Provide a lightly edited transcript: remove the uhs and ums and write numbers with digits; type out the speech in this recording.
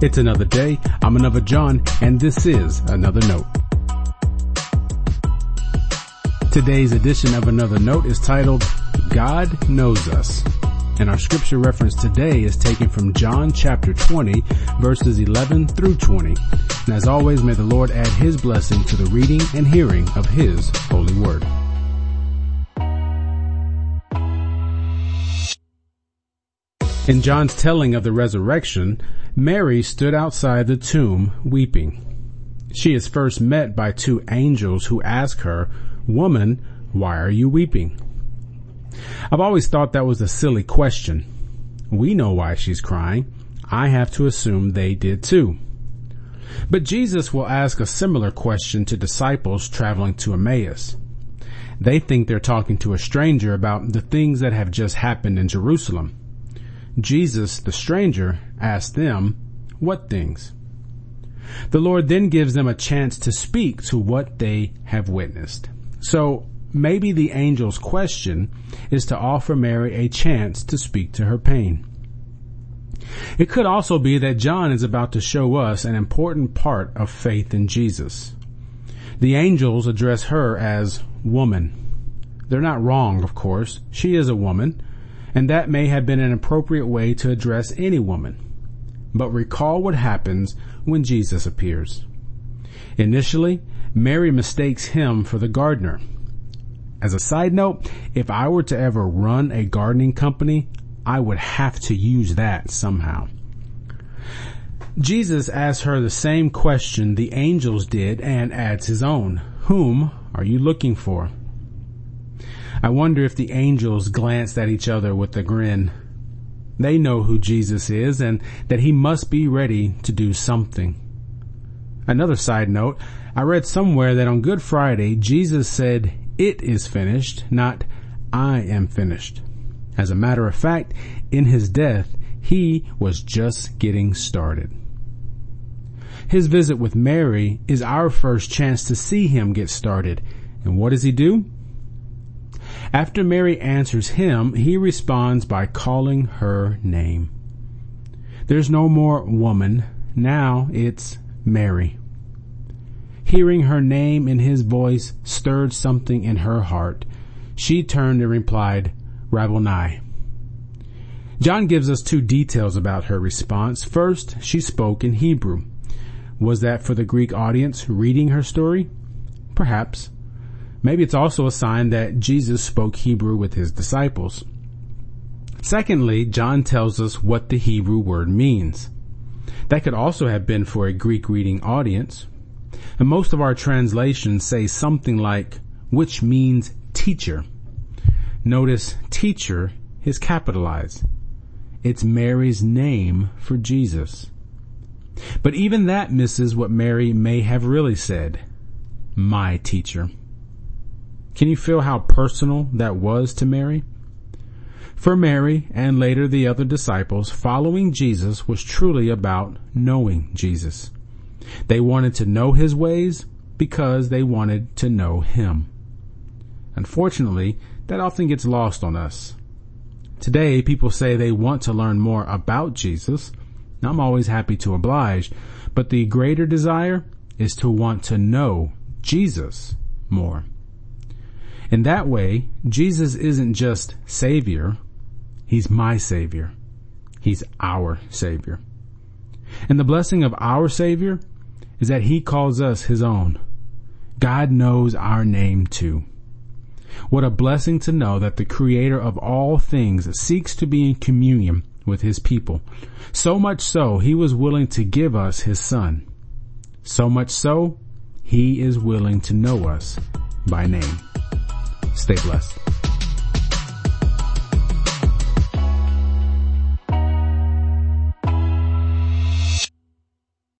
It's another day, I'm another John, and this is Another Note. Today's edition of Another Note is titled, God Knows Us. And our scripture reference today is taken from John chapter 20, verses 11 through 20. And as always, may the Lord add his blessing to the reading and hearing of his holy word. In John's telling of the resurrection, Mary stood outside the tomb weeping. She is first met by two angels who ask her, "Woman, why are you weeping?" I've always thought that was a silly question. We know why she's crying. I have to assume they did too. But Jesus will ask a similar question to disciples traveling to Emmaus. They think they're talking to a stranger about the things that have just happened in Jerusalem. Jesus, the stranger, asked them, "What things?" The Lord then gives them a chance to speak to what they have witnessed. So maybe the angel's question is to offer Mary a chance to speak to her pain. It could also be that John is about to show us an important part of faith in Jesus. The angels address her as woman. They're not wrong, of course. She is a woman. And that may have been an appropriate way to address any woman. But recall what happens when Jesus appears. Initially, Mary mistakes him for the gardener. As a side note, if I were to ever run a gardening company, I would have to use that somehow. Jesus asks her the same question the angels did and adds his own. "Whom are you looking for?" I wonder if the angels glanced at each other with a grin. They know who Jesus is and that he must be ready to do something. Another side note, I read somewhere that on Good Friday, Jesus said, "It is finished," not "I am finished." As a matter of fact, in his death, he was just getting started. His visit with Mary is our first chance to see him get started. And what does he do? After Mary answers him, he responds by calling her name. There's no more woman. Now it's Mary. Hearing her name in his voice stirred something in her heart. She turned and replied, "Rabboni." John gives us two details about her response. First, she spoke in Hebrew. Was that for the Greek audience reading her story? Perhaps. Maybe it's also a sign that Jesus spoke Hebrew with his disciples. Secondly, John tells us what the Hebrew word means. That could also have been for a Greek reading audience. And most of our translations say something like, which means teacher. Notice teacher is capitalized. It's Mary's name for Jesus. But even that misses what Mary may have really said, "My teacher." Can you feel how personal that was to Mary? For Mary, and later the other disciples, following Jesus was truly about knowing Jesus. They wanted to know his ways because they wanted to know him. Unfortunately, that often gets lost on us. Today, people say they want to learn more about Jesus. Now, I'm always happy to oblige, but the greater desire is to want to know Jesus more. In that way, Jesus isn't just Savior, he's my Savior. He's our Savior. And the blessing of our Savior is that he calls us his own. God knows our name too. What a blessing to know that the Creator of all things seeks to be in communion with his people. So much so, he was willing to give us his Son. So much so, he is willing to know us by name. Stay blessed.